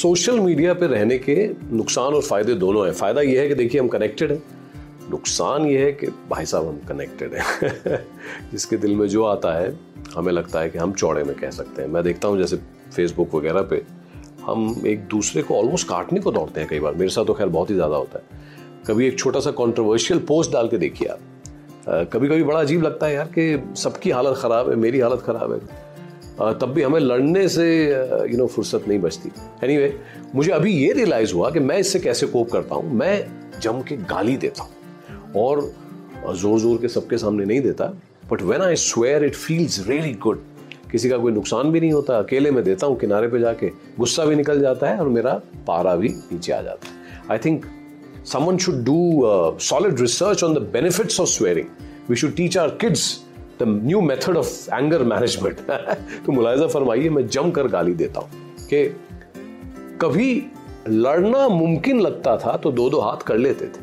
Social media पे रहने के नुकसान और फ़ायदे दोनों हैं। फ़ायदा ये है कि देखिए हम कनेक्टेड हैं, नुकसान ये है कि भाई साहब हम कनेक्टेड हैं। जिसके दिल में जो आता है हमें लगता है कि हम चौड़े में कह सकते हैं। मैं देखता हूँ जैसे फेसबुक वगैरह पे हम एक दूसरे को ऑलमोस्ट काटने को दौड़ते हैं कई बार। मेरे साथ तो खैर बहुत ही ज़्यादा होता है। कभी एक छोटा सा कॉन्ट्रोवर्शियल पोस्ट डाल के देखिए आप, कभी कभी बड़ा अजीब लगता है यार कि सबकी हालत ख़राब है, मेरी हालत ख़राब है, तब भी हमें लड़ने से फुर्सत नहीं बचती। एनीवे, मुझे अभी ये रियलाइज़ हुआ कि मैं इससे कैसे कोप करता हूँ। मैं जम के गाली देता हूँ और ज़ोर ज़ोर के सबके सामने नहीं देता, but when I swear it feels really good. किसी का कोई नुकसान भी नहीं होता, अकेले में देता हूँ किनारे पे जाके, गुस्सा भी निकल जाता है और मेरा पारा भी नीचे आ जाता है। I think someone should do solid research on the benefits of swearing. We should teach our kids The new method of anger management। तो मुलायजा फरमाइए, मैं जमकर गाली देता हूँ कि कभी लड़ना मुमकिन लगता था तो दो दो हाथ कर लेते थे,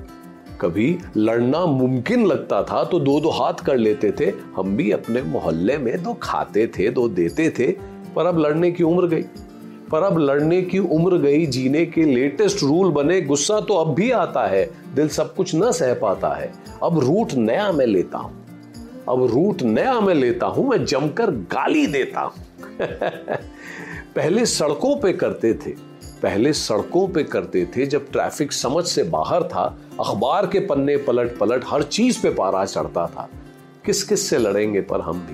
कभी लड़ना मुमकिन लगता था तो दो दो हाथ कर लेते थे। हम भी अपने मोहल्ले में दो खाते थे, दो देते थे, पर अब लड़ने की उम्र गई, जीने के लेटेस्ट रूल बने। गुस्सा तो अब भी आता है, दिल सब कुछ न सह पाता है, अब रूट नया मैं लेता हूँ, मैं जमकर गाली देता हूँ। पहले सड़कों पे करते थे जब ट्रैफिक समझ से बाहर था, अखबार के पन्ने पलट हर चीज पे पारा चढ़ता था। किस किस से लड़ेंगे पर हम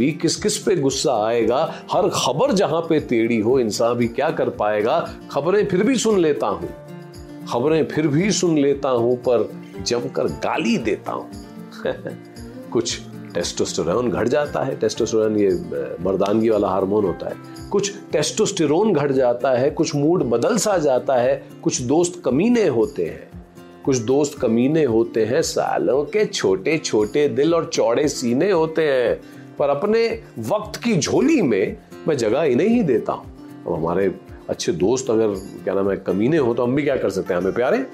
भी, किस किस पे गुस्सा आएगा। हर खबर जहां पे टेढ़ी हो, इंसान भी क्या कर पाएगा। खबरें फिर भी सुन लेता हूँ पर जमकर गाली देता हूँ। कुछ टेस्टोस्टेरोन घट जाता है, टेस्टोस्टेरोन ये मर्दानगी वाला हार्मोन होता है। कुछ मूड बदल सा जाता है, कुछ दोस्त कमीने होते हैं, सालों के छोटे छोटे दिल और चौड़े सीने होते हैं, पर अपने वक्त की झोली में मैं जगह इन्हें ही देता हूँ। अब हमारे अच्छे दोस्त अगर कमीने हो तो हम भी क्या कर सकते हैं, हमें प्यारे।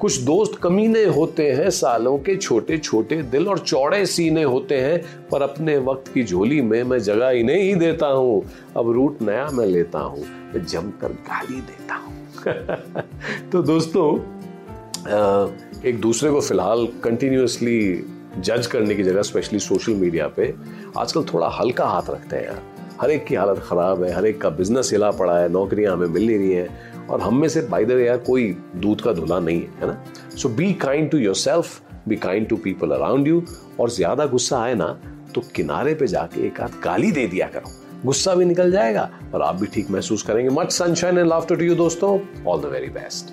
कुछ दोस्त कमीने होते हैं, सालों के छोटे छोटे दिल और चौड़े सीने होते हैं, पर अपने वक्त की झोली में मैं जगह इन्हें ही देता हूँ। अब रूट नया मैं लेता हूँ, मैं जमकर गाली देता हूँ। तो दोस्तों, एक दूसरे को फिलहाल कंटिन्यूअसली जज करने की जगह, स्पेशली सोशल मीडिया पे, आजकल थोड़ा हल्का हाथ रखते हैं यार। हर एक की हालत ख़राब है, हर एक का बिजनेस हिला पड़ा है, नौकरियां हमें मिल नहीं रही हैं, और हम में से बाय द वे यार कोई दूध का धुला नहीं है ना। So be kind to yourself, be kind to people around you. और ज़्यादा गुस्सा आए ना तो किनारे पे जाके एक आध गाली दे दिया करो, गुस्सा भी निकल जाएगा और आप भी ठीक महसूस करेंगे। Much sunshine and laughter to you दोस्तों, ऑल द वेरी बेस्ट।